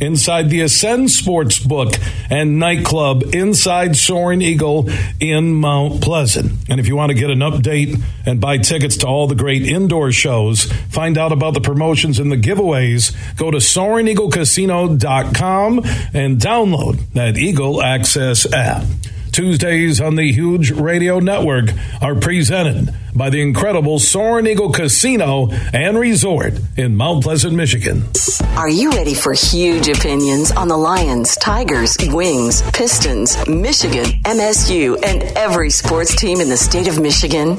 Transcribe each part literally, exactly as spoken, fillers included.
inside the Ascend Sportsbook and Nightclub inside Soaring Eagle in Mount Pleasant. And if you want to get an update and buy tickets to all the great indoor shows, find out about the promotions and the giveaways, go to soaring eagle casino dot com and download that Eagle Access app. Tuesdays on the Huge Radio Network are presented by the incredible Soaring Eagle Casino and Resort in Mount Pleasant, Michigan. Are you ready for huge opinions on the Lions, Tigers, Wings, Pistons, Michigan, M S U, and every sports team in the state of Michigan?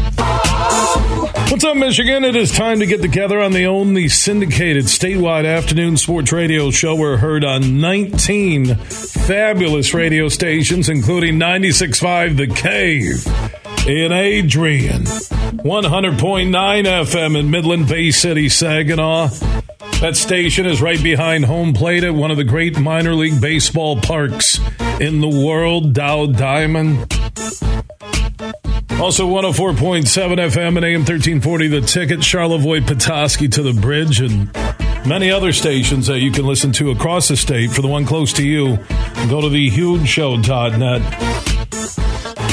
What's up, Michigan? It is time to get together on the only syndicated statewide afternoon sports radio show. We're heard on nineteen fabulous radio stations, including ninety-six point five The Cave in Adrian, one hundred point nine F M in Midland, Bay City, Saginaw. That station is right behind home plate at one of the great minor league baseball parks in the world, Dow Diamond. Also, one oh four point seven F M and A M thirteen forty, The Ticket, Charlevoix, Petoskey to the Bridge, and many other stations that you can listen to across the state. For the one close to you, go to the huge show dot net.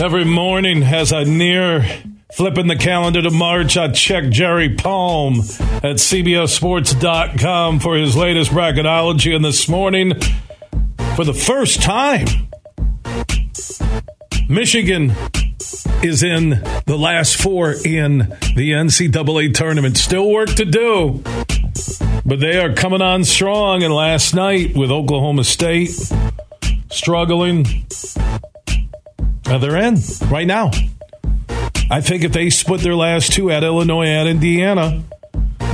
Every morning, as I near flipping the calendar to March, I check Jerry Palm at C B S Sports dot com for his latest bracketology. And this morning, for the first time, Michigan is in the last four in the N C double A tournament. Still work to do, but they are coming on strong. And last night with Oklahoma State struggling, they're in right now. I think if they split their last two at Illinois and Indiana,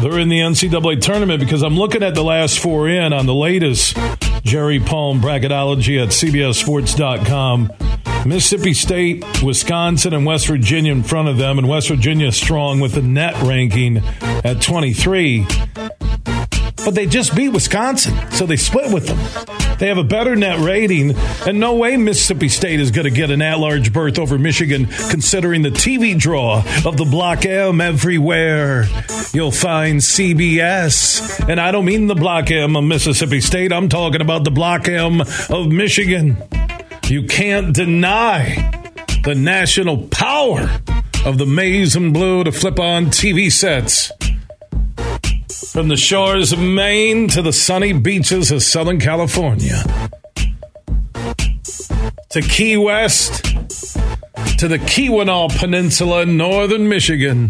they're in the N C double A tournament, because I'm looking at the last four in on the latest Jerry Palm bracketology at C B S Sports dot com. Mississippi State, Wisconsin, and West Virginia in front of them, and West Virginia strong with the net ranking at twenty-three. But they just beat Wisconsin, so they split with them. They have a better net rating, and no way Mississippi State is going to get an at-large berth over Michigan, considering the T V draw of the Block M. Everywhere you'll find C B S. And I don't mean the Block M of Mississippi State. I'm talking about the Block M of Michigan. You can't deny the national power of the maize and blue to flip on T V sets. From the shores of Maine to the sunny beaches of Southern California, to Key West, to the Keweenaw Peninsula in northern Michigan,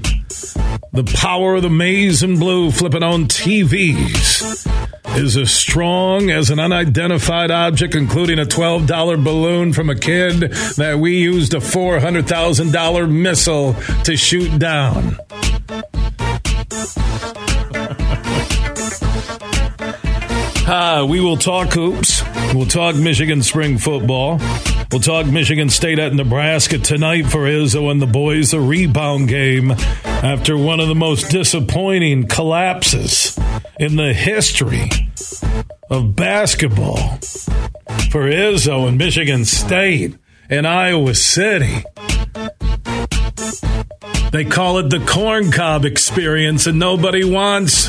the power of the maize and blue flipping on T Vs is as strong as an unidentified object, including a twelve dollar balloon from a kid that we used a four hundred thousand dollars missile to shoot down. ah, we will talk hoops. We'll talk Michigan spring football. We'll talk Michigan State at Nebraska tonight for Izzo and the boys, a rebound game after one of the most disappointing collapses in the history of basketball for Izzo and Michigan State and Iowa City. They call it the corn cob experience, and nobody wants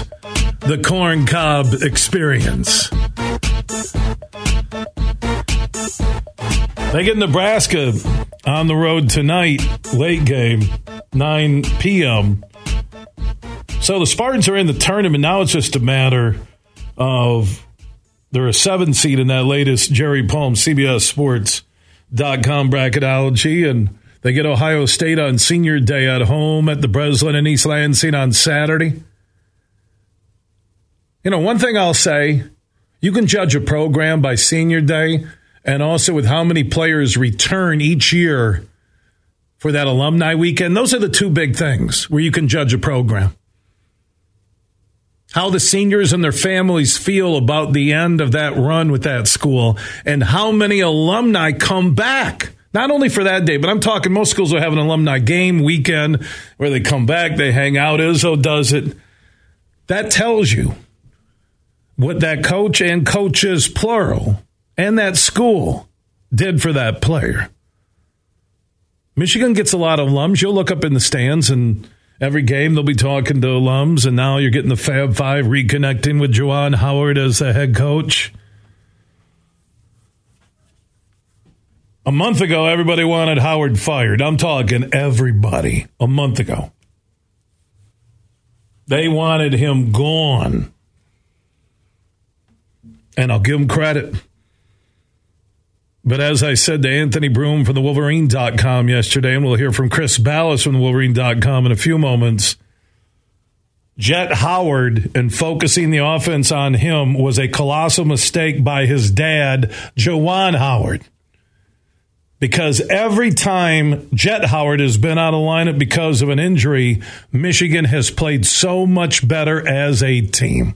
the corn cob experience. They get Nebraska on the road tonight, late game, nine p.m. So the Spartans are in the tournament. Now it's just a matter of, they're a seven seed in that latest Jerry Palm C B S Sports dot com bracketology. And they get Ohio State on senior day at home at the Breslin and East Lansing on Saturday. You know, one thing I'll say, you can judge a program by senior day and also with how many players return each year for that alumni weekend. Those are the two big things where you can judge a program. How the seniors and their families feel about the end of that run with that school and how many alumni come back. Not only for that day, but I'm talking most schools will have an alumni game weekend where they come back, they hang out. Izzo does it. That tells you what that coach and coaches, plural, and that school did for that player. Michigan gets a lot of alums. You'll look up in the stands, and every game they'll be talking to alums, and now you're getting the Fab Five reconnecting with Juwan Howard as the head coach. A month ago, everybody wanted Howard fired. I'm talking everybody. A month ago. They wanted him gone. And I'll give him credit. But as I said to Anthony Broom from the Wolverine dot com yesterday, and we'll hear from Chris Ballas from the Wolverine dot com in a few moments, Jett Howard and focusing the offense on him was a colossal mistake by his dad, Juwan Howard. Because every time Jett Howard has been out of lineup because of an injury, Michigan has played so much better as a team.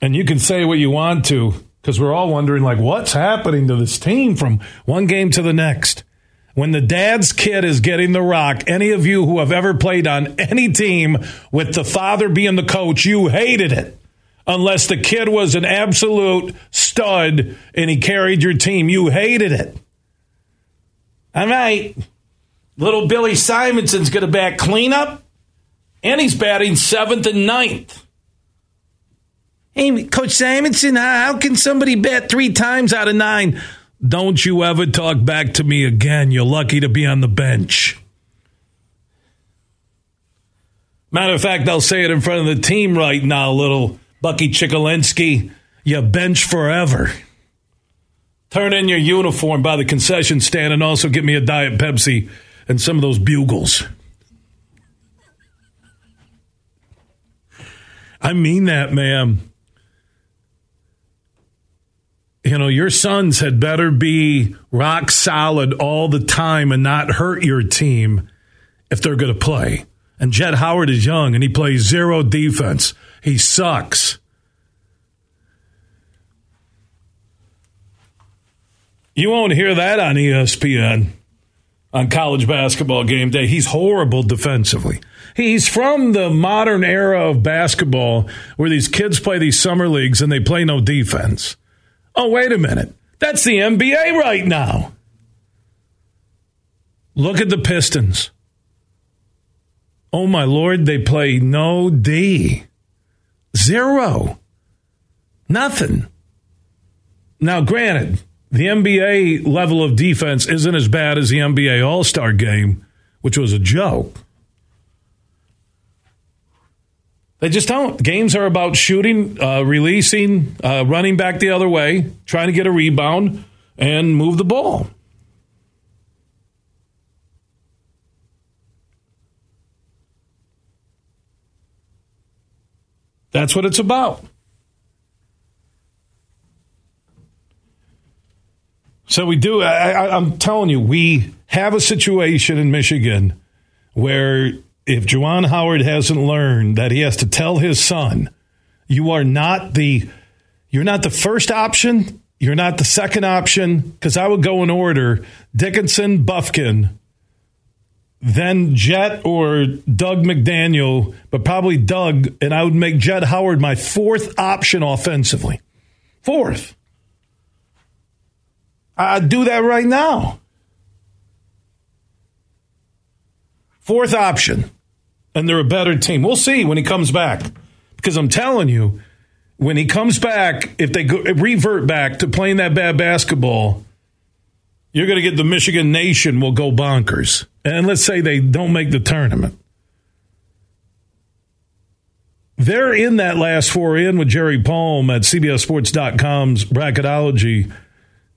And you can say what you want to, because we're all wondering, like, what's happening to this team from one game to the next? When the dad's kid is getting the rock, any of you who have ever played on any team with the father being the coach, you hated it. Unless the kid was an absolute stud and he carried your team. You hated it. All right. Little Billy Simonson's going to bat cleanup, and he's batting seventh and ninth. Hey, Coach Simonson, how can somebody bat three times out of nine? Don't you ever talk back to me again. You're lucky to be on the bench. Matter of fact, I'll say it in front of the team right now, little Bucky Chicolinsky, you bench forever. Turn in your uniform by the concession stand and also get me a Diet Pepsi and some of those bugles. I mean that, ma'am. You know, your sons had better be rock solid all the time and not hurt your team if they're going to play. And Jett Howard is young, and he plays zero defense. He sucks. You won't hear that on E S P N on college basketball game day. He's horrible defensively. He's from the modern era of basketball where these kids play these summer leagues and they play no defense. Oh, wait a minute. That's the N B A right now. Look at the Pistons. Oh, my Lord, they play no D. Zero. Nothing. Now, granted, the N B A level of defense isn't as bad as the N B A All-Star game, which was a joke. They just don't. Games are about shooting, uh, releasing, uh, running back the other way, trying to get a rebound, and move the ball. That's what it's about. So we do, I, I, I'm telling you, we have a situation in Michigan where if Juwan Howard hasn't learned that he has to tell his son, you are not the, you're not the first option, you're not the second option, because I would go in order, Dickinson, Bufkin, then Jett or Doug McDaniel, but probably Doug, and I would make Jett Howard my fourth option offensively. Fourth. I'd do that right now. Fourth option. And they're a better team. We'll see when he comes back. Because I'm telling you, when he comes back, if they go, revert back to playing that bad basketball, you're going to get the Michigan Nation will go bonkers. And let's say they don't make the tournament. They're in that last four in with Jerry Palm at C B S Sports dot com's bracketology,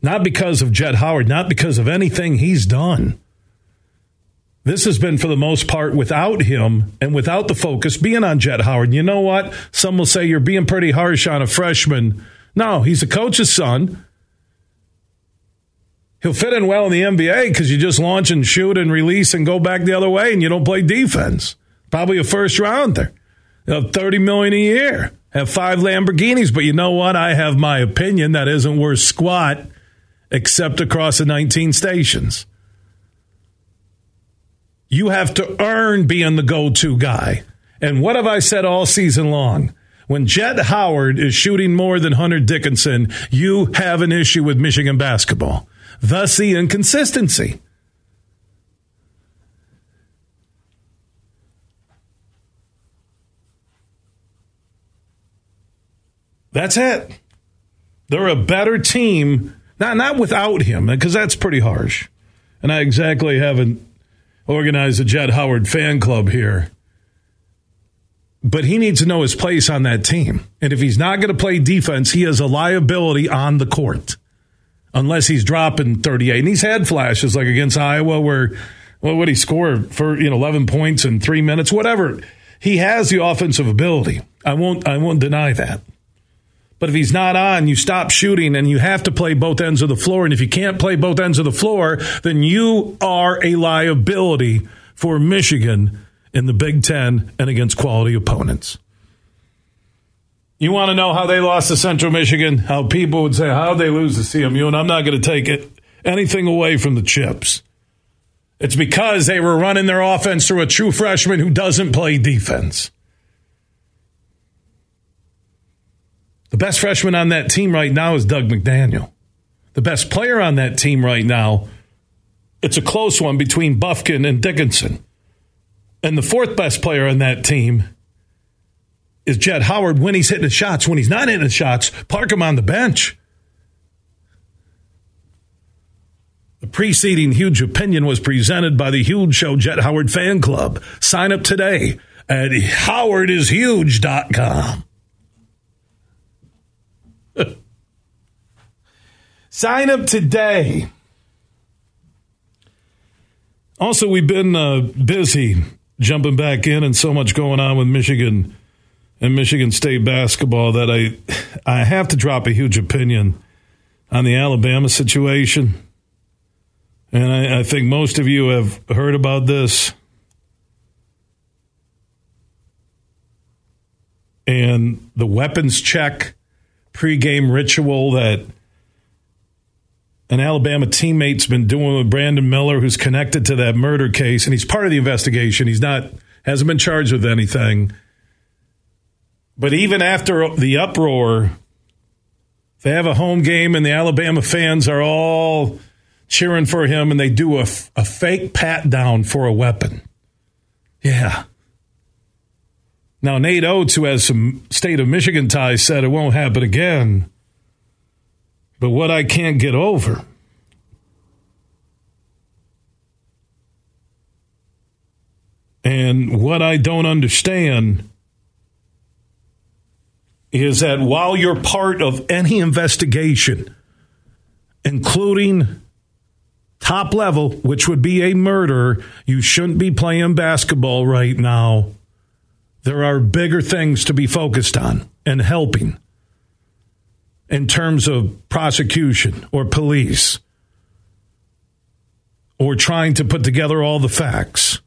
not because of Jett Howard, not because of anything he's done. This has been, for the most part, without him and without the focus being on Jett Howard. And you know what? Some will say you're being pretty harsh on a freshman. No, he's a coach's son. He'll fit in well in the N B A because you just launch and shoot and release and go back the other way and you don't play defense. Probably a first rounder. They'll have thirty million dollars a year. Have five Lamborghinis. But you know what? I have my opinion. That isn't worth squat except across the nineteen stations. You have to earn being the go-to guy. And what have I said all season long? When Jett Howard is shooting more than Hunter Dickinson, you have an issue with Michigan basketball. Thus the inconsistency. That's it. They're a better team. Not, not without him, because that's pretty harsh. And I exactly haven't organize a Jett Howard fan club here. But he needs to know his place on that team. And if he's not going to play defense, he is a liability on the court. Unless he's dropping thirty-eight. And he's had flashes like against Iowa where, well, what did he score for, you know, eleven points in three minutes, whatever. He has the offensive ability. I won't, I won't deny that. But if he's not on, you stop shooting and you have to play both ends of the floor. And if you can't play both ends of the floor, then you are a liability for Michigan in the Big Ten and against quality opponents. You want to know how they lost to Central Michigan? How people would say, how they lose to C M U? And I'm not going to take it, anything away from the Chips. It's because they were running their offense through a true freshman who doesn't play defense. The best freshman on that team right now is Doug McDaniel. The best player on that team right now, it's a close one between Bufkin and Dickinson. And the fourth best player on that team is Jett Howard when he's hitting his shots. When he's not hitting his shots, park him on the bench. The preceding Huge Opinion was presented by the Huge Show Jett Howard Fan Club. Sign up today at howard is huge dot com. Sign up today. Also, we've been uh, busy jumping back in, and so much going on with Michigan and Michigan State basketball that I I have to drop a Huge Opinion on the Alabama situation. And I, I think most of you have heard about this. And the weapons check pregame ritual that an Alabama teammate's been doing with Brandon Miller, who's connected to that murder case, and he's part of the investigation. He's not, hasn't been charged with anything. But even after the uproar, they have a home game, and the Alabama fans are all cheering for him, and they do a, a fake pat-down for a weapon. Yeah. Now, Nate Oates, who has some state of Michigan ties, said it won't happen again. But what I can't get over and what I don't understand is that while you're part of any investigation, including top level, which would be a murder, you shouldn't be playing basketball right now. There are bigger things to be focused on and helping in terms of prosecution or police or trying to put together all the facts.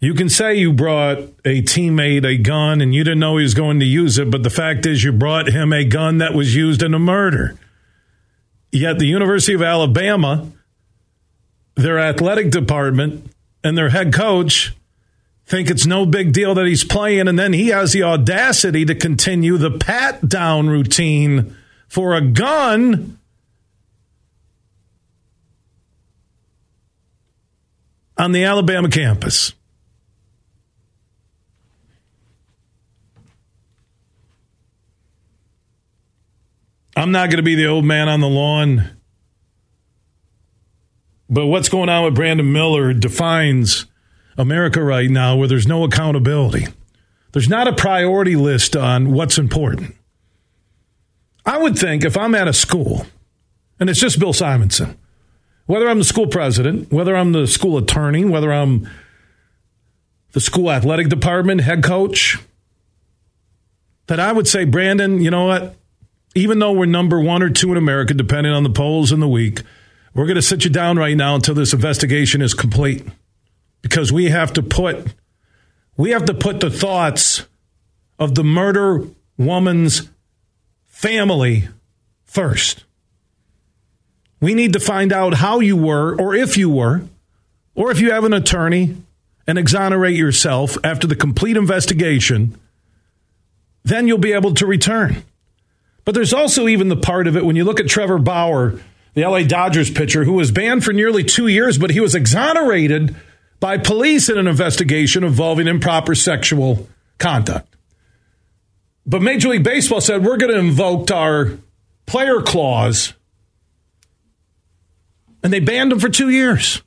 You can say you brought a teammate a gun and you didn't know he was going to use it, but the fact is you brought him a gun that was used in a murder. Yet the University of Alabama, their athletic department, and their head coach think it's no big deal that he's playing, and then he has the audacity to continue the pat-down routine for a gun on the Alabama campus. I'm not going to be the old man on the lawn, but what's going on with Brandon Miller defines America right now, where there's no accountability. There's not a priority list on what's important. I would think if I'm at a school, and it's just Bill Simonson, Whether I'm the school president, whether I'm the school attorney, whether I'm the school athletic department head coach, that I would say, Brandon, you know what? Even though we're number one or two in America, depending on the polls in the week, we're going to sit you down right now until this investigation is complete, because we have to put we have to put the thoughts of the murder woman's family first. We need to find out how you were, or if you were, or if you have an attorney, and exonerate yourself after the complete investigation. Then you'll be able to return. But there's also even the part of it when you look at Trevor Bauer, the L A Dodgers pitcher, who was banned for nearly two years, but he was exonerated by police in an investigation involving improper sexual conduct. But Major League Baseball said, we're going to invoke our player clause, and they banned him for two years.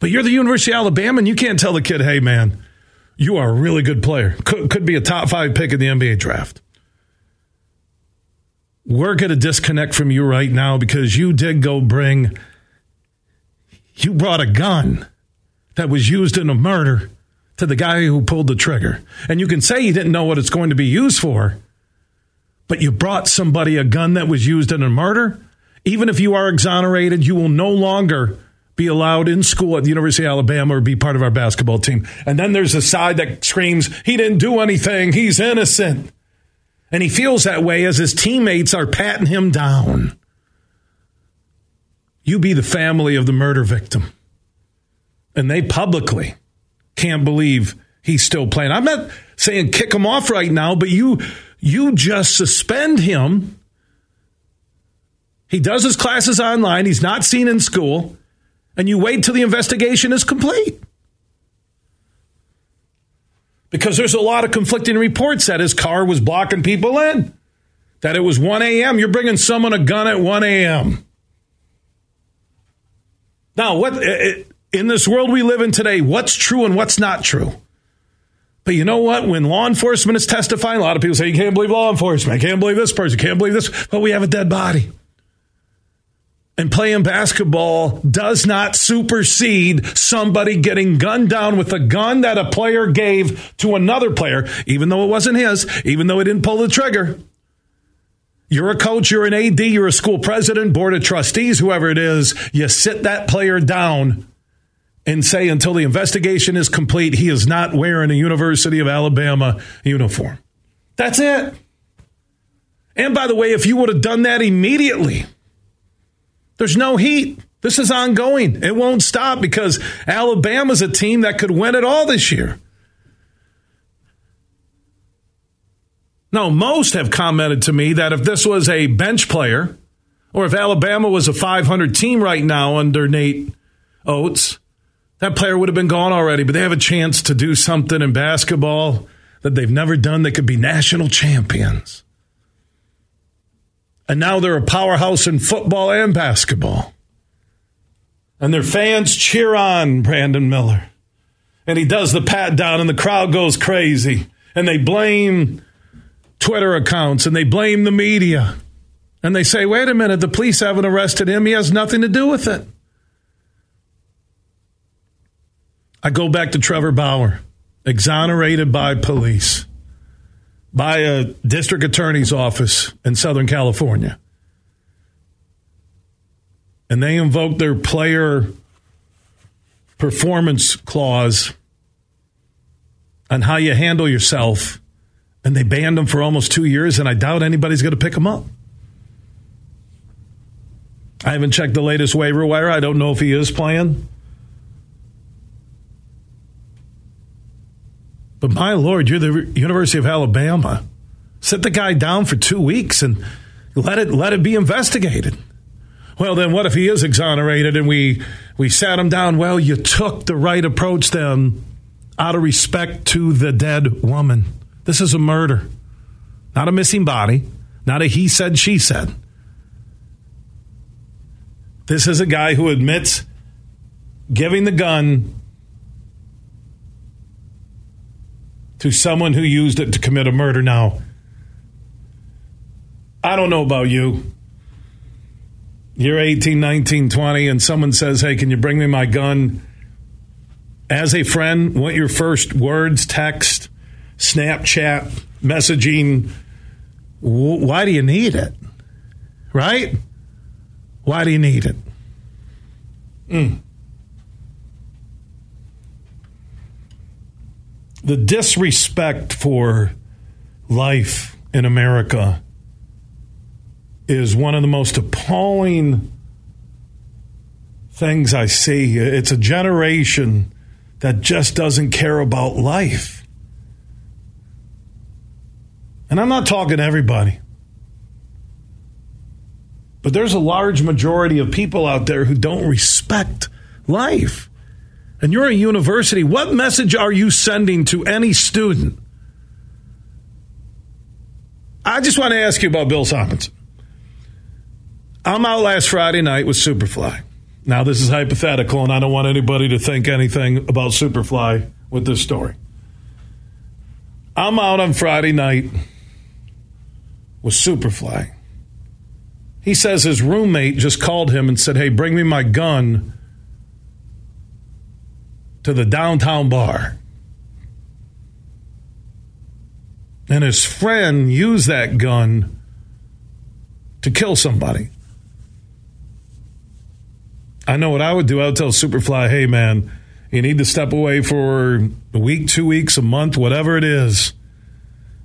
But you're the University of Alabama, and you can't tell the kid, hey, man, you are a really good player. Could, could be a top five pick in the N B A draft. We're going to disconnect from you right now because you did go bring, you brought a gun that was used in a murder to the guy who pulled the trigger. And you can say you didn't know what it's going to be used for, but you brought somebody a gun that was used in a murder. Even if you are exonerated, you will no longer be allowed in school at the University of Alabama or be part of our basketball team. And then there's a side that screams, he didn't do anything, he's innocent. And he feels that way as his teammates are patting him down. You be the family of the murder victim. And they publicly can't believe he's still playing. I'm not saying kick him off right now, but you, you just suspend him. He does his classes online. He's not seen in school. And you wait till the investigation is complete. Because there's a lot of conflicting reports that his car was blocking people in. That it was one a.m. You're bringing someone a gun at one a.m. Now, what it, in this world we live in today, what's true and what's not true? But you know what? When law enforcement is testifying, a lot of people say, you can't believe law enforcement. You can't believe this person. You can't believe this. But we have a dead body. And playing basketball does not supersede somebody getting gunned down with a gun that a player gave to another player, even though it wasn't his, even though he didn't pull the trigger. You're a coach, you're an A D, you're a school president, board of trustees, whoever it is, you sit that player down and say until the investigation is complete, he is not wearing a University of Alabama uniform. That's it. And by the way, if you would have done that immediately, there's no heat. This is ongoing. It won't stop because Alabama's a team that could win it all this year. Now, most have commented to me that if this was a bench player or if Alabama was a five hundred team right now under Nate Oates, that player would have been gone already, but they have a chance to do something in basketball that they've never done. They could be national champions. And now they're a powerhouse in football and basketball. And their fans cheer on Brandon Miller. And he does the pat down and the crowd goes crazy. And they blame Twitter accounts and they blame the media. And they say, wait a minute, the police haven't arrested him. He has nothing to do with it. I go back to Trevor Bauer, exonerated by police. By a district attorney's office in Southern California. And they invoked their player performance clause on how you handle yourself. And they banned him for almost two years, and I doubt anybody's going to pick him up. I haven't checked the latest waiver wire. I don't know if he is playing. But my Lord, you're the University of Alabama. Sit the guy down for two weeks and let it let it be investigated. Well, then what if he is exonerated and we, we sat him down? Well, you took the right approach then out of respect to the dead woman. This is a murder, not a missing body, not a he said, she said. This is a guy who admits giving the gun to someone who used it to commit a murder. Now, I don't know about you, you're eighteen, nineteen, twenty, and someone says, hey, can you bring me my gun? As a friend, what your first words, text, Snapchat, messaging, why do you need it? Right? Why do you need it? Mm. The disrespect for life in America is one of the most appalling things I see. It's a generation that just doesn't care about life. And I'm not talking to everybody. But there's a large majority of people out there who don't respect life. And you're a university. What message are you sending to any student? I just want to ask you about Bill Simonson. I'm out last Friday night with Superfly. Now, this is hypothetical, and I don't want anybody to think anything about Superfly with this story. I'm out on Friday night with Superfly. He says his roommate just called him and said, hey, bring me my gun to the downtown bar. And his friend used that gun to kill somebody. I know what I would do. I would tell Superfly, hey, man, you need to step away for a week, two weeks, a month, whatever it is.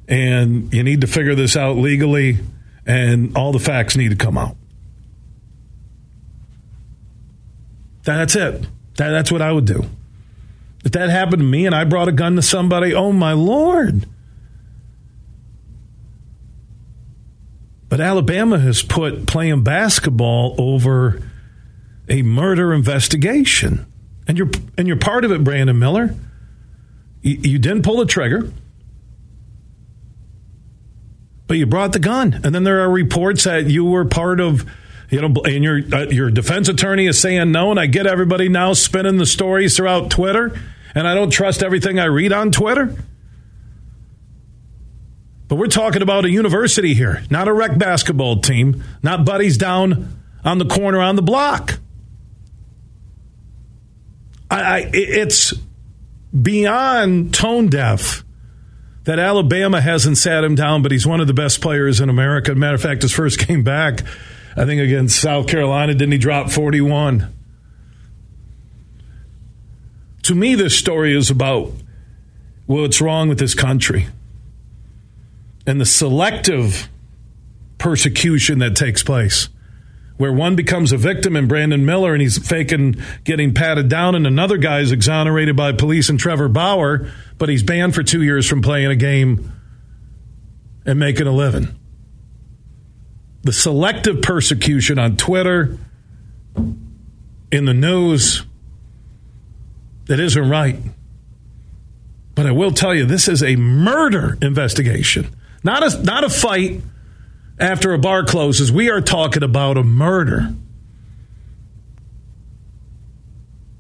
And you need to figure this out legally. And all the facts need to come out. That's it. That, that's what I would do. If that happened to me and I brought a gun to somebody, oh, my Lord. But Alabama has put playing basketball over a murder investigation. And you're and you're part of it, Brandon Miller. You, you didn't pull the trigger, but you brought the gun. And then there are reports that you were part of, you know, and your uh, your defense attorney is saying no. And I get everybody now spinning the stories throughout Twitter, and I don't trust everything I read on Twitter. But we're talking about a university here, not a rec basketball team, not buddies down on the corner on the block. I, I, it's beyond tone deaf that Alabama hasn't sat him down, but he's one of the best players in America. Matter of fact, his first game back, I think against South Carolina, didn't he drop forty-one? To me, this story is about what's wrong with this country and the selective persecution that takes place, where one becomes a victim in Brandon Miller and he's faking getting patted down, and another guy is exonerated by police in Trevor Bauer, but he's banned for two years from playing a game and making a living. The selective persecution on Twitter, in the news, that isn't right. But I will tell you, this is a murder investigation, not a, not a fight after a bar closes. We are talking about a murder.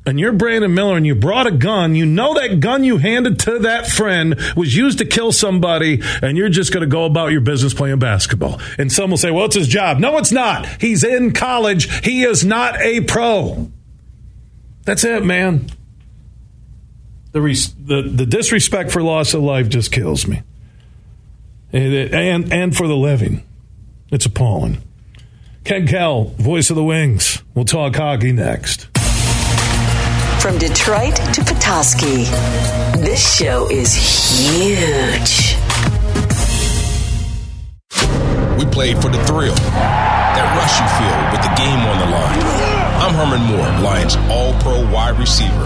And you're Brandon Miller and you brought a gun. You know that gun you handed to that friend was used to kill somebody, and you're just going to go about your business playing basketball. And some will say, well, it's his job. No, it's not. He's in college. He is not a pro. That's it, man. The, res- the, the disrespect for loss of life just kills me. And, and, and for the living. It's appalling. Ken Kal, voice of the Wings. We'll talk hockey next. From Detroit to Petoskey, this show is huge. We played for the thrill, that rush you feel with the game on the line. I'm Herman Moore, Lions All-Pro wide receiver.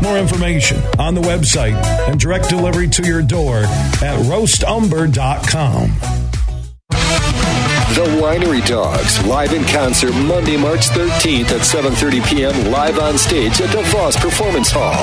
More information on the website and direct delivery to your door at roast umber dot com. The Winery Dogs, live in concert Monday, March thirteenth at seven thirty p.m. live on stage at the Voss Performance Hall.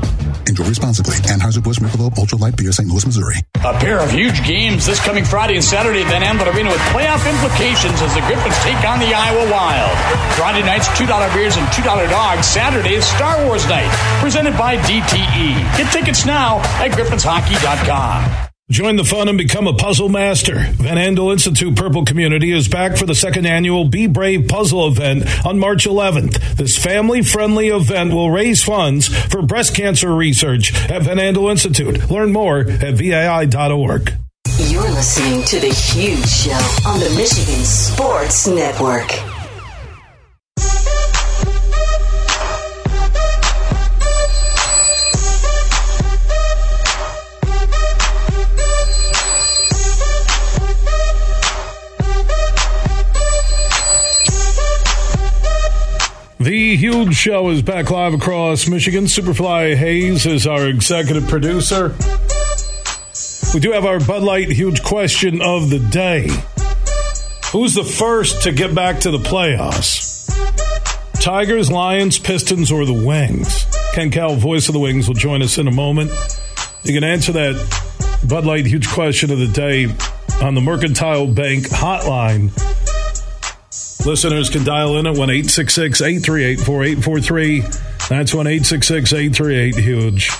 Enjoy responsibly. Anheuser-Busch Michelob Ultra Light Beer, Saint Louis, Missouri. A pair of huge games this coming Friday and Saturday at Van Andel Arena with playoff implications as the Griffins take on the Iowa Wild. Friday night's two dollar beers and two dollar dogs. Saturday is Star Wars night, presented by D T E. Get tickets now at griffins hockey dot com. Join the fun and become a puzzle master. Van Andel Institute Purple Community is back for the second annual Be Brave Puzzle event on March eleventh. This family-friendly event will raise funds for breast cancer research at Van Andel Institute. Learn more at V A I dot org. You're listening to The Huge Show on the Michigan Sports Network. The Huge Show is back live across Michigan. Superfly Hayes is our executive producer. We do have our Bud Light Huge Question of the Day. Who's the first to get back to the playoffs? Tigers, Lions, Pistons, or the Wings? Ken Kal, voice of the Wings, will join us in a moment. You can answer that Bud Light Huge Question of the Day on the Mercantile Bank hotline. Listeners can dial in at one eight six six, eight three eight, four eight four three. That's one eight six six, eight three eight, HUGE.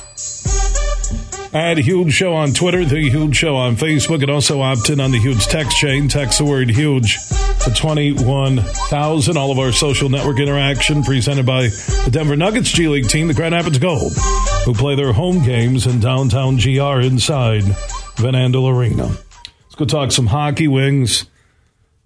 At Huge Show on Twitter, The Huge Show on Facebook, and also opt in on the Huge text chain. Text the word HUGE to twenty-one thousand. All of our social network interaction presented by the Denver Nuggets G League team, the Grand Rapids Gold, who play their home games in downtown G R inside Van Andel Arena. Let's go talk some hockey. Wings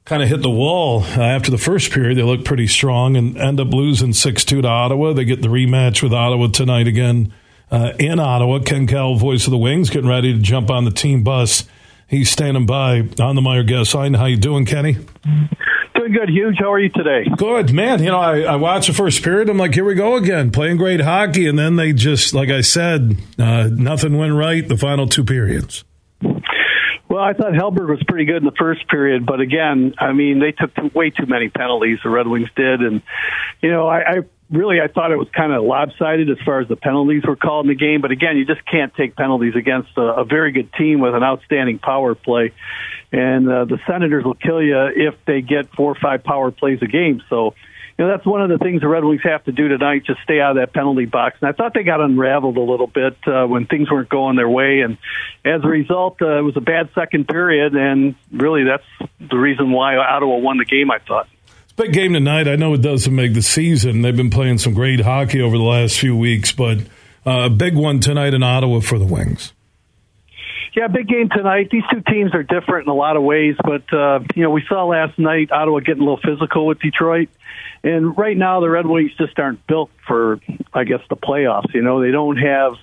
kind of hit the wall uh, after the first period. They look pretty strong and end up losing six two to Ottawa. They get the rematch with Ottawa tonight again uh, in Ottawa. Ken Kal, voice of the Wings, getting ready to jump on the team bus. He's standing by on the Meyer Guest Line. How you doing, Kenny? Doing good, Huge. How are you today? Good, man. You know, I, I watched the first period. I'm like, here we go again, playing great hockey. And then they just, like I said, uh, nothing went right the final two periods. Well, I thought Hellberg was pretty good in the first period, but again, I mean, they took way too many penalties, the Red Wings did, and, you know, I, I really, I thought it was kind of lopsided as far as the penalties were called in the game, but again, you just can't take penalties against a, a very good team with an outstanding power play, and uh, the Senators will kill you if they get four or five power plays a game, so... You know, that's one of the things the Red Wings have to do tonight, just stay out of that penalty box. And I thought they got unraveled a little bit uh, when things weren't going their way. And as a result, uh, it was a bad second period. And really, that's the reason why Ottawa won the game, I thought. It's a big game tonight. I know it doesn't make the season. They've been playing some great hockey over the last few weeks. But uh, a big one tonight in Ottawa for the Wings. Yeah, big game tonight. These two teams are different in a lot of ways, but, uh, you know, we saw last night Ottawa getting a little physical with Detroit, and right now the Red Wings just aren't built for, I guess, the playoffs. You know, they don't have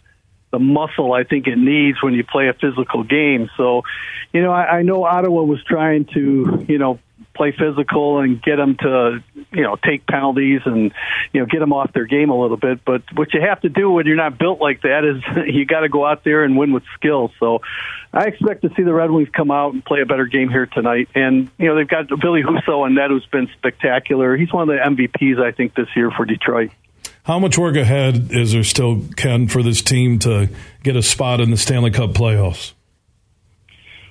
the muscle I think it needs when you play a physical game. So, you know, I, I know Ottawa was trying to, you know, play physical and get them to you know, take penalties and, you know, get them off their game a little bit. But what you have to do when you're not built like that is you got to go out there and win with skill. So I expect to see the Red Wings come out and play a better game here tonight. And, you know, they've got Billy Husso on net, who's been spectacular. He's one of the M V Ps, I think, this year for Detroit. How much work ahead is there still, Ken, for this team to get a spot in the Stanley Cup playoffs?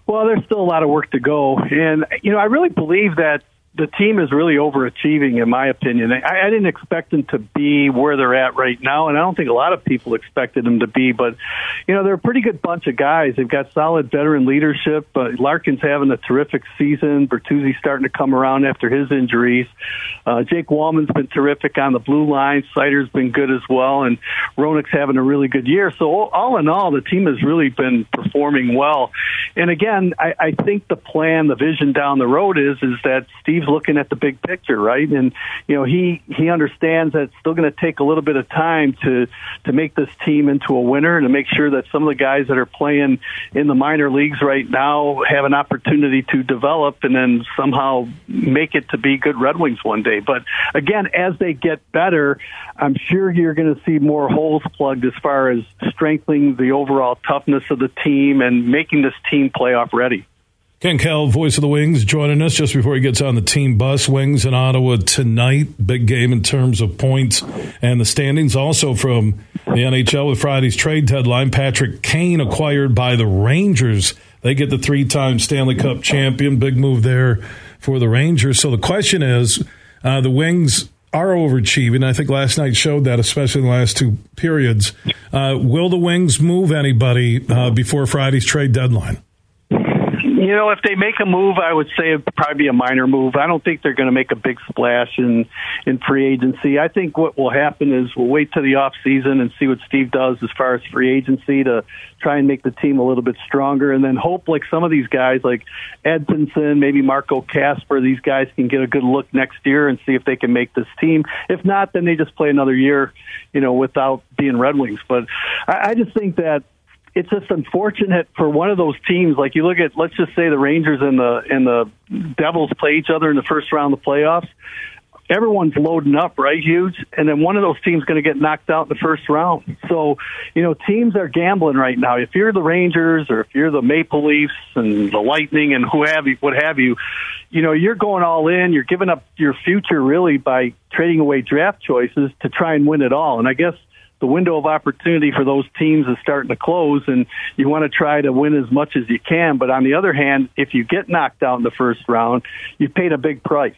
Well, there's still a lot of work to go. And, you know, I really believe that the team is really overachieving, in my opinion. I, I didn't expect them to be where they're at right now, and I don't think a lot of people expected them to be. But, you know, they're a pretty good bunch of guys. They've got solid veteran leadership. But Larkin's having a terrific season. Bertuzzi's starting to come around after his injuries. Uh, Jake Wallman's been terrific on the blue line. Sider's been good as well. And Ronick's having a really good year. So all, all in all, the team has really been performing well. And, again, I, I think the plan, the vision down the road is, is that Steve looking at the big picture, right? And, you know, he, he understands that it's still going to take a little bit of time to, to make this team into a winner and to make sure that some of the guys that are playing in the minor leagues right now have an opportunity to develop and then somehow make it to be good Red Wings one day. But, again, as they get better, I'm sure you're going to see more holes plugged as far as strengthening the overall toughness of the team and making this team playoff ready. Ken Kal, voice of the Wings, joining us just before he gets on the team bus. Wings in Ottawa tonight. Big game in terms of points and the standings. Also from the N H L with Friday's trade deadline, Patrick Kane acquired by the Rangers. They get the three-time Stanley Cup champion. Big move there for the Rangers. So the question is, uh, the Wings are overachieving. I think last night showed that, especially in the last two periods. Uh, will the Wings move anybody uh, before Friday's trade deadline? You know, if they make a move, I would say it'd probably be a minor move. I don't think they're going to make a big splash in, in free agency. I think what will happen is we'll wait till the off season and see what Steve does as far as free agency to try and make the team a little bit stronger, and then hope like some of these guys like Edmondson, maybe Marco Casper, these guys can get a good look next year and see if they can make this team. If not, then they just play another year, you know, without being Red Wings. But I, I just think that it's just unfortunate for one of those teams. Like you look at, let's just say the Rangers and the and the Devils play each other in the first round of the playoffs. Everyone's loading up, right, Hughes? And then one of those teams going to get knocked out in the first round. So, you know, teams are gambling right now. If you're the Rangers or if you're the Maple Leafs and the Lightning and who have you, what have you, you know, you're going all in. You're giving up your future really by trading away draft choices to try and win it all. And I guess the window of opportunity for those teams is starting to close, and you want to try to win as much as you can. But on the other hand, if you get knocked out in the first round, you paid a big price.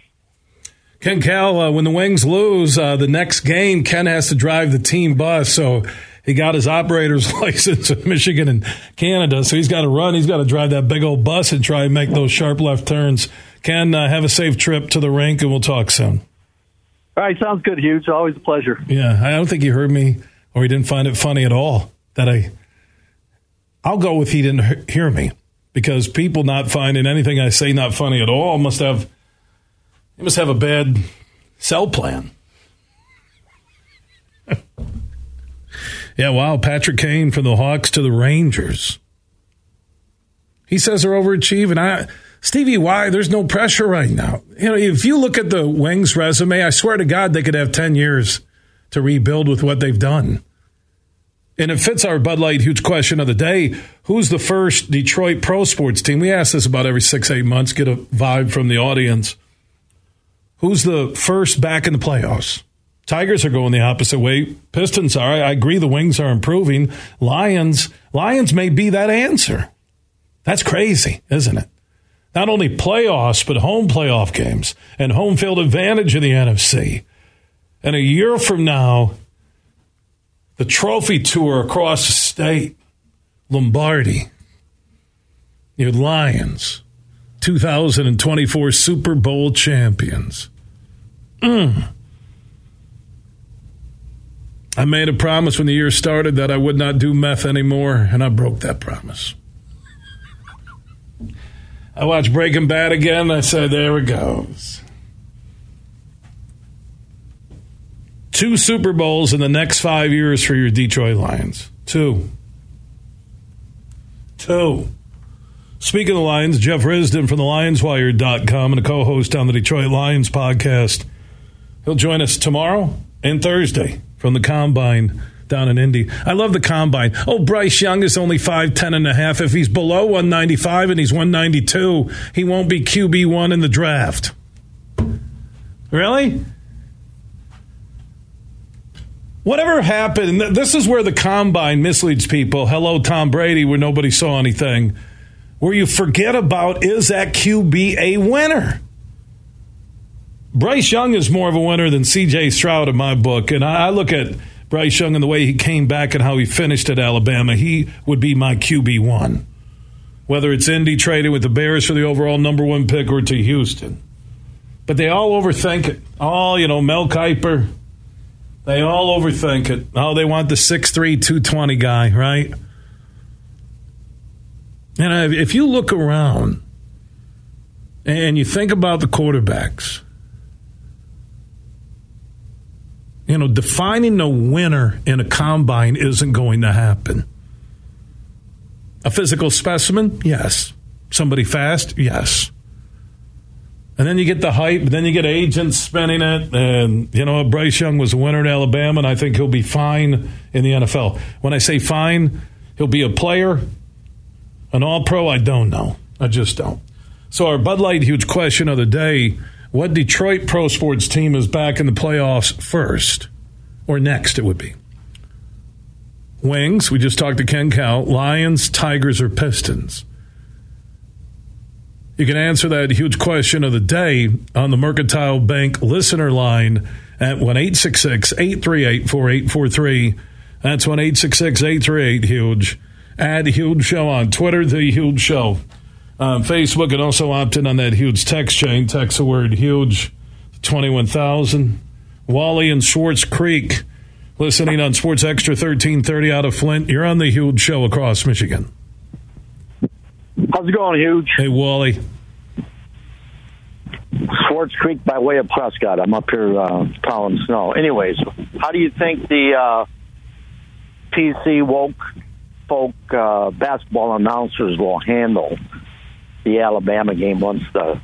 Ken Kal, uh, when the Wings lose uh, the next game, Ken has to drive the team bus. So he got his operator's license in Michigan and Canada. So he's got to run. He's got to drive that big old bus and try and make those sharp left turns. Ken, uh, have a safe trip to the rink, and we'll talk soon. All right. Sounds good, Hughes. Always a pleasure. Yeah. I don't think you heard me. Or he didn't find it funny at all that I, I'll go with he didn't hear me, because people not finding anything I say not funny at all must have, they must have a bad cell plan. Yeah, wow, Patrick Kane from the Hawks to the Rangers. He says they're overachieving. I, Stevie Y, there's no pressure right now. You know, if you look at the Wings resume, I swear to God they could have ten years to rebuild with what they've done. And it fits our Bud Light huge question of the day. Who's the first Detroit pro sports team? We ask this about every six, eight months, get a vibe from the audience. Who's the first back in the playoffs? Tigers are going the opposite way. Pistons are. I agree the Wings are improving. Lions, Lions may be that answer. That's crazy, isn't it? Not only playoffs, but home playoff games and home field advantage in the N F C. And a year from now, the trophy tour across the state, Lombardi, your Lions, two thousand twenty-four Super Bowl champions. Mm. I made a promise when the year started that I would not do meth anymore, and I broke that promise. I watched Breaking Bad again, and I said, there it goes. Two Super Bowls in the next five years for your Detroit Lions. Two. Two. Speaking of the Lions, Jeff Risden from the Lions Wire dot com and a co-host on the Detroit Lions podcast He'll join us tomorrow and Thursday from the Combine down in Indy. I love the Combine. Oh, Bryce Young is only five ten and a half. If he's below one ninety-five and he's one ninety-two, he won't be Q B one in the draft. Really? Whatever happened, this is where the Combine misleads people. Hello, Tom Brady, where nobody saw anything. Where you forget about, is that Q B a winner? Bryce Young is more of a winner than C J. Stroud in my book. And I look at Bryce Young and the way he came back and how he finished at Alabama. He would be my Q B one. Whether it's Indy traded with the Bears for the overall number one pick or to Houston. But they all overthink it. Oh, you know, Mel Kiper. They all overthink it. Oh, they want the six three, two twenty guy, right? And if you look around and you think about the quarterbacks, you know, defining the winner in a combine isn't going to happen. A physical specimen? Yes. Somebody fast? Yes. And then you get the hype, then you get agents spinning it, and, you know, Bryce Young was a winner in Alabama, and I think he'll be fine in the N F L. When I say fine, he'll be a player, an all-pro, I don't know. I just don't. So our Bud Light huge question of the day, what Detroit pro sports team is back in the playoffs first, or next it would be? Wings, we just talked to Ken Kal, Lions, Tigers, or Pistons? You can answer that huge question of the day on the Mercantile Bank listener line at one eight six six, eight three eight, four eight four three. That's one eight six six, eight three eight, HUGE. Add Huge Show on Twitter, The Huge Show. On Facebook, and also opt in on that huge text chain. Text the word HUGE to twenty-one thousand. Wally in Schwartz Creek listening on Sports Extra thirteen thirty out of Flint. You're on The Huge Show across Michigan. How's it going, Huge? Hey, Wally. Schwartz Creek by way of Prescott. I'm up here uh, plowing snow. Anyways, how do you think the uh, P C woke folk uh, basketball announcers will handle the Alabama game once the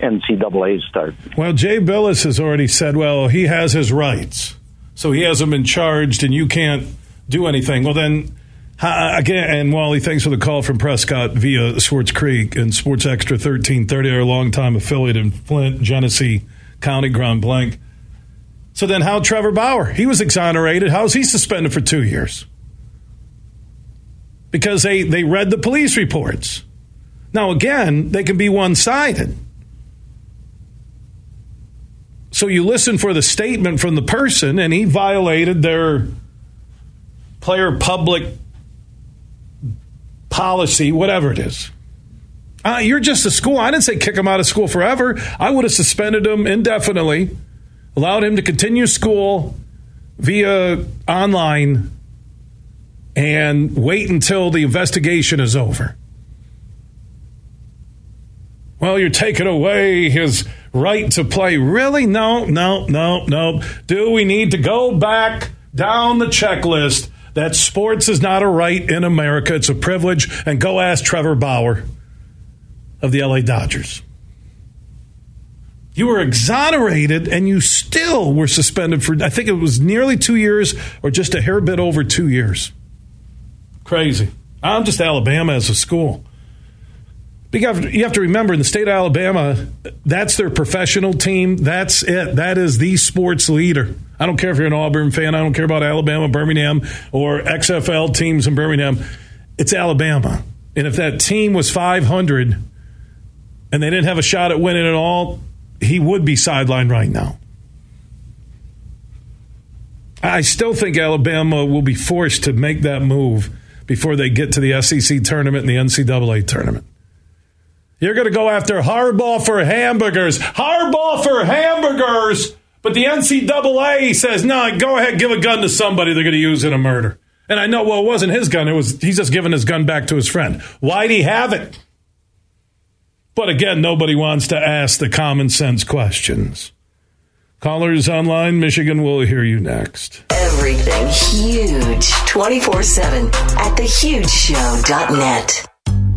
N C double A starts? Well, Jay Billis has already said, well, he has his rights, so he hasn't been charged and you can't do anything. Well, then... Hi, again, and Wally, thanks for the call from Prescott via Schwartz Creek and Sports Extra thirteen thirty, our longtime affiliate in Flint, Genesee County, Grand Blanc. So then how Trevor Bauer? He was exonerated. How is he suspended for two years? Because they, they read the police reports. Now, again, they can be one-sided. So you listen for the statement from the person, and he violated their player public policy, whatever it is. Uh, you're just a school. I didn't say kick him out of school forever. I would have suspended him indefinitely, allowed him to continue school via online, and wait until the investigation is over. Well, you're taking away his right to play. Really? No, no, no, no. Do we need to go back down the checklist that sports is not a right in America, it's a privilege, and go ask Trevor Bauer of the L A Dodgers. You were exonerated, and you still were suspended for, I think it was nearly two years, or just a hair bit over two years. Crazy. I'm just Alabama as a school. But you have, you have to remember, in the state of Alabama, that's their professional team. That's it. That is the sports leader. I don't care if you're an Auburn fan. I don't care about Alabama, Birmingham, or X F L teams in Birmingham. It's Alabama. And if that team was five hundred and they didn't have a shot at winning at all, he would be sidelined right now. I still think Alabama will be forced to make that move before they get to the S E C tournament and the N C double A tournament. You're going to go after Harbaugh for hamburgers. Harbaugh for hamburgers. But the N C double A says, no, go ahead, give a gun to somebody they're going to use in a murder. And I know, well, it wasn't his gun. It was he's just giving his gun back to his friend. Why'd he have it? But again, nobody wants to ask the common sense questions. Callers online, Michigan will hear you next. Everything huge, twenty-four seven at the huge show dot net.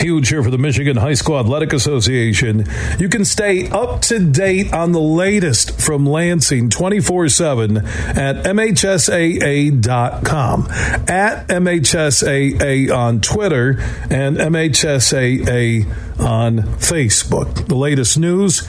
Huge here for the Michigan High School Athletic Association. You can stay up to date on the latest from Lansing twenty-four seven at M H S A A dot com, at M H S A A on Twitter, and M H S A A on Facebook. The latest news,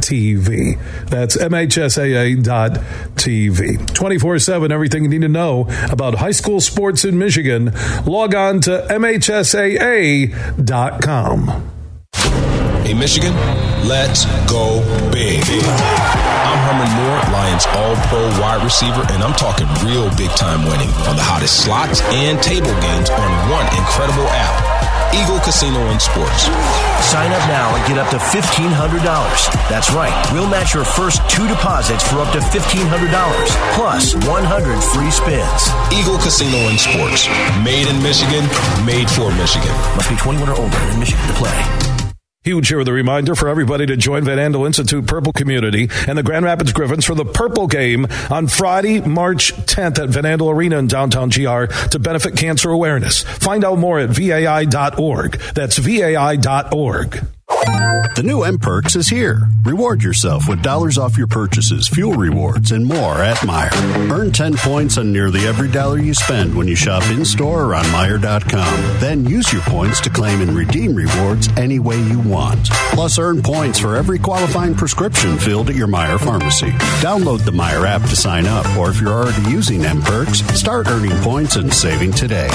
T V. That's M H S A A dot T V. twenty-four seven, everything you need to know about high school sports in Michigan. Log on to M H S A A dot com. Hey, Michigan, let's go big. I'm Herman Moore, Lions All-Pro wide receiver, and I'm talking real big-time winning on the hottest slots and table games on one incredible app, Eagle Casino and Sports. Sign up now and get up to fifteen hundred dollars. That's right. We'll match your first two deposits for up to fifteen hundred dollars, plus one hundred free spins. Eagle Casino and Sports. Made in Michigan, made for Michigan. Must be twenty-one or older in Michigan to play. Huge here with a reminder for everybody to join Van Andel Institute Purple Community and the Grand Rapids Griffins for the Purple Game on Friday, March tenth at Van Andel Arena in downtown G R to benefit cancer awareness. Find out more at V A I dot org. That's V A I dot org. The new M-Perks is here. Reward yourself with dollars off your purchases, fuel rewards, and more at Meijer. Earn ten points on nearly every dollar you spend when you shop in-store or on Meijer dot com. Then use your points to claim and redeem rewards any way you want. Plus, earn points for every qualifying prescription filled at your Meijer pharmacy. Download the Meijer app to sign up, or if you're already using M-Perks, start earning points and saving today.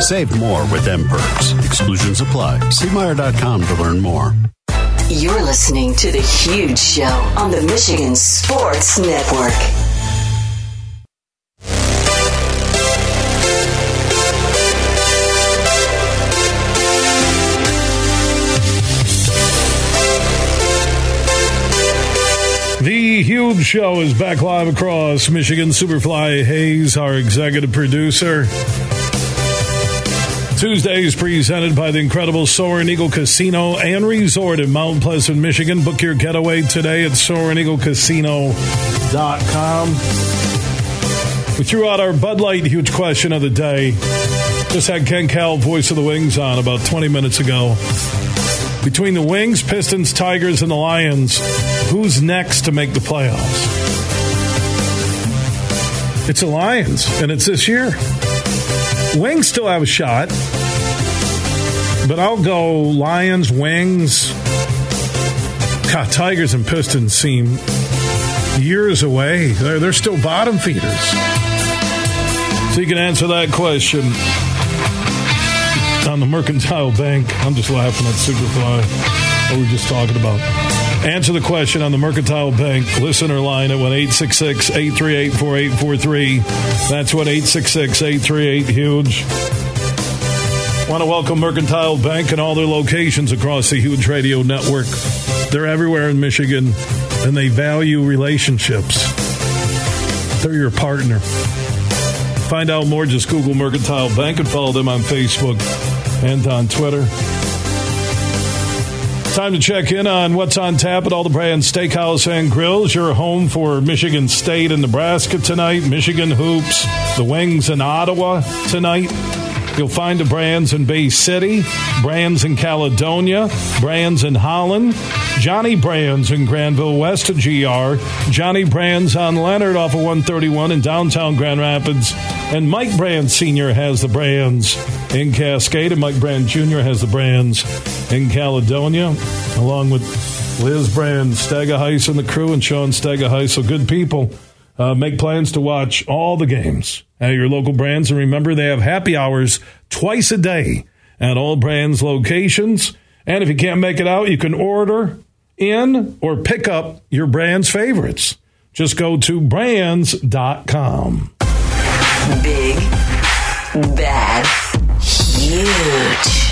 Save more with M-Perks. Exclusions apply. See Meijer dot com to learn more. You're listening to The Huge Show on the Michigan Sports Network. The Huge Show is back live across Michigan. Superfly Hayes, our executive producer. Tuesday is presented by the incredible Soaring Eagle Casino and Resort in Mount Pleasant, Michigan. Book your getaway today at soaring eagle casino dot com. We threw out our Bud Light huge question of the day. Just had Ken Kal, voice of the Wings, on about twenty minutes ago. Between the Wings, Pistons, Tigers, and the Lions, who's next to make the playoffs? It's the Lions, and it's this year. Wings still have a shot, but I'll go Lions, Wings. God, Tigers and Pistons seem years away. They're, they're still bottom feeders. So you can answer that question on the Mercantile Bank. I'm just laughing at Superfly, what we were just talking about. Answer the question on the Mercantile Bank listener line at one eight six six, eight three eight, four eight four three. That's one eight six six, eight three eight, HUGE. Want to welcome Mercantile Bank and all their locations across the Huge Radio Network. They're everywhere in Michigan, and they value relationships. They're your partner. Find out more, just Google Mercantile Bank and follow them on Facebook and on Twitter. Time to check in on what's on tap at all the Brands Steakhouse and Grills. Your home for Michigan State and Nebraska tonight. Michigan hoops, the Wings in Ottawa tonight. You'll find the Brands in Bay City, Brands in Caledonia, Brands in Holland, Johnny Brands in Granville West of G R, Johnny Brands on Leonard off of one thirty-one in downtown Grand Rapids, and Mike Brands Senior has the Brands in Cascade, and Mike Brands Junior has the Brands in Caledonia, along with Liz Brands, Stegaheis and the crew, and Sean Stegaheis. So good people. Uh, make plans to watch all the games at your local Brands. And remember, they have happy hours twice a day at all Brands locations. And if you can't make it out, you can order in or pick up your Brands favorites. Just go to brands dot com. Big, bad, huge.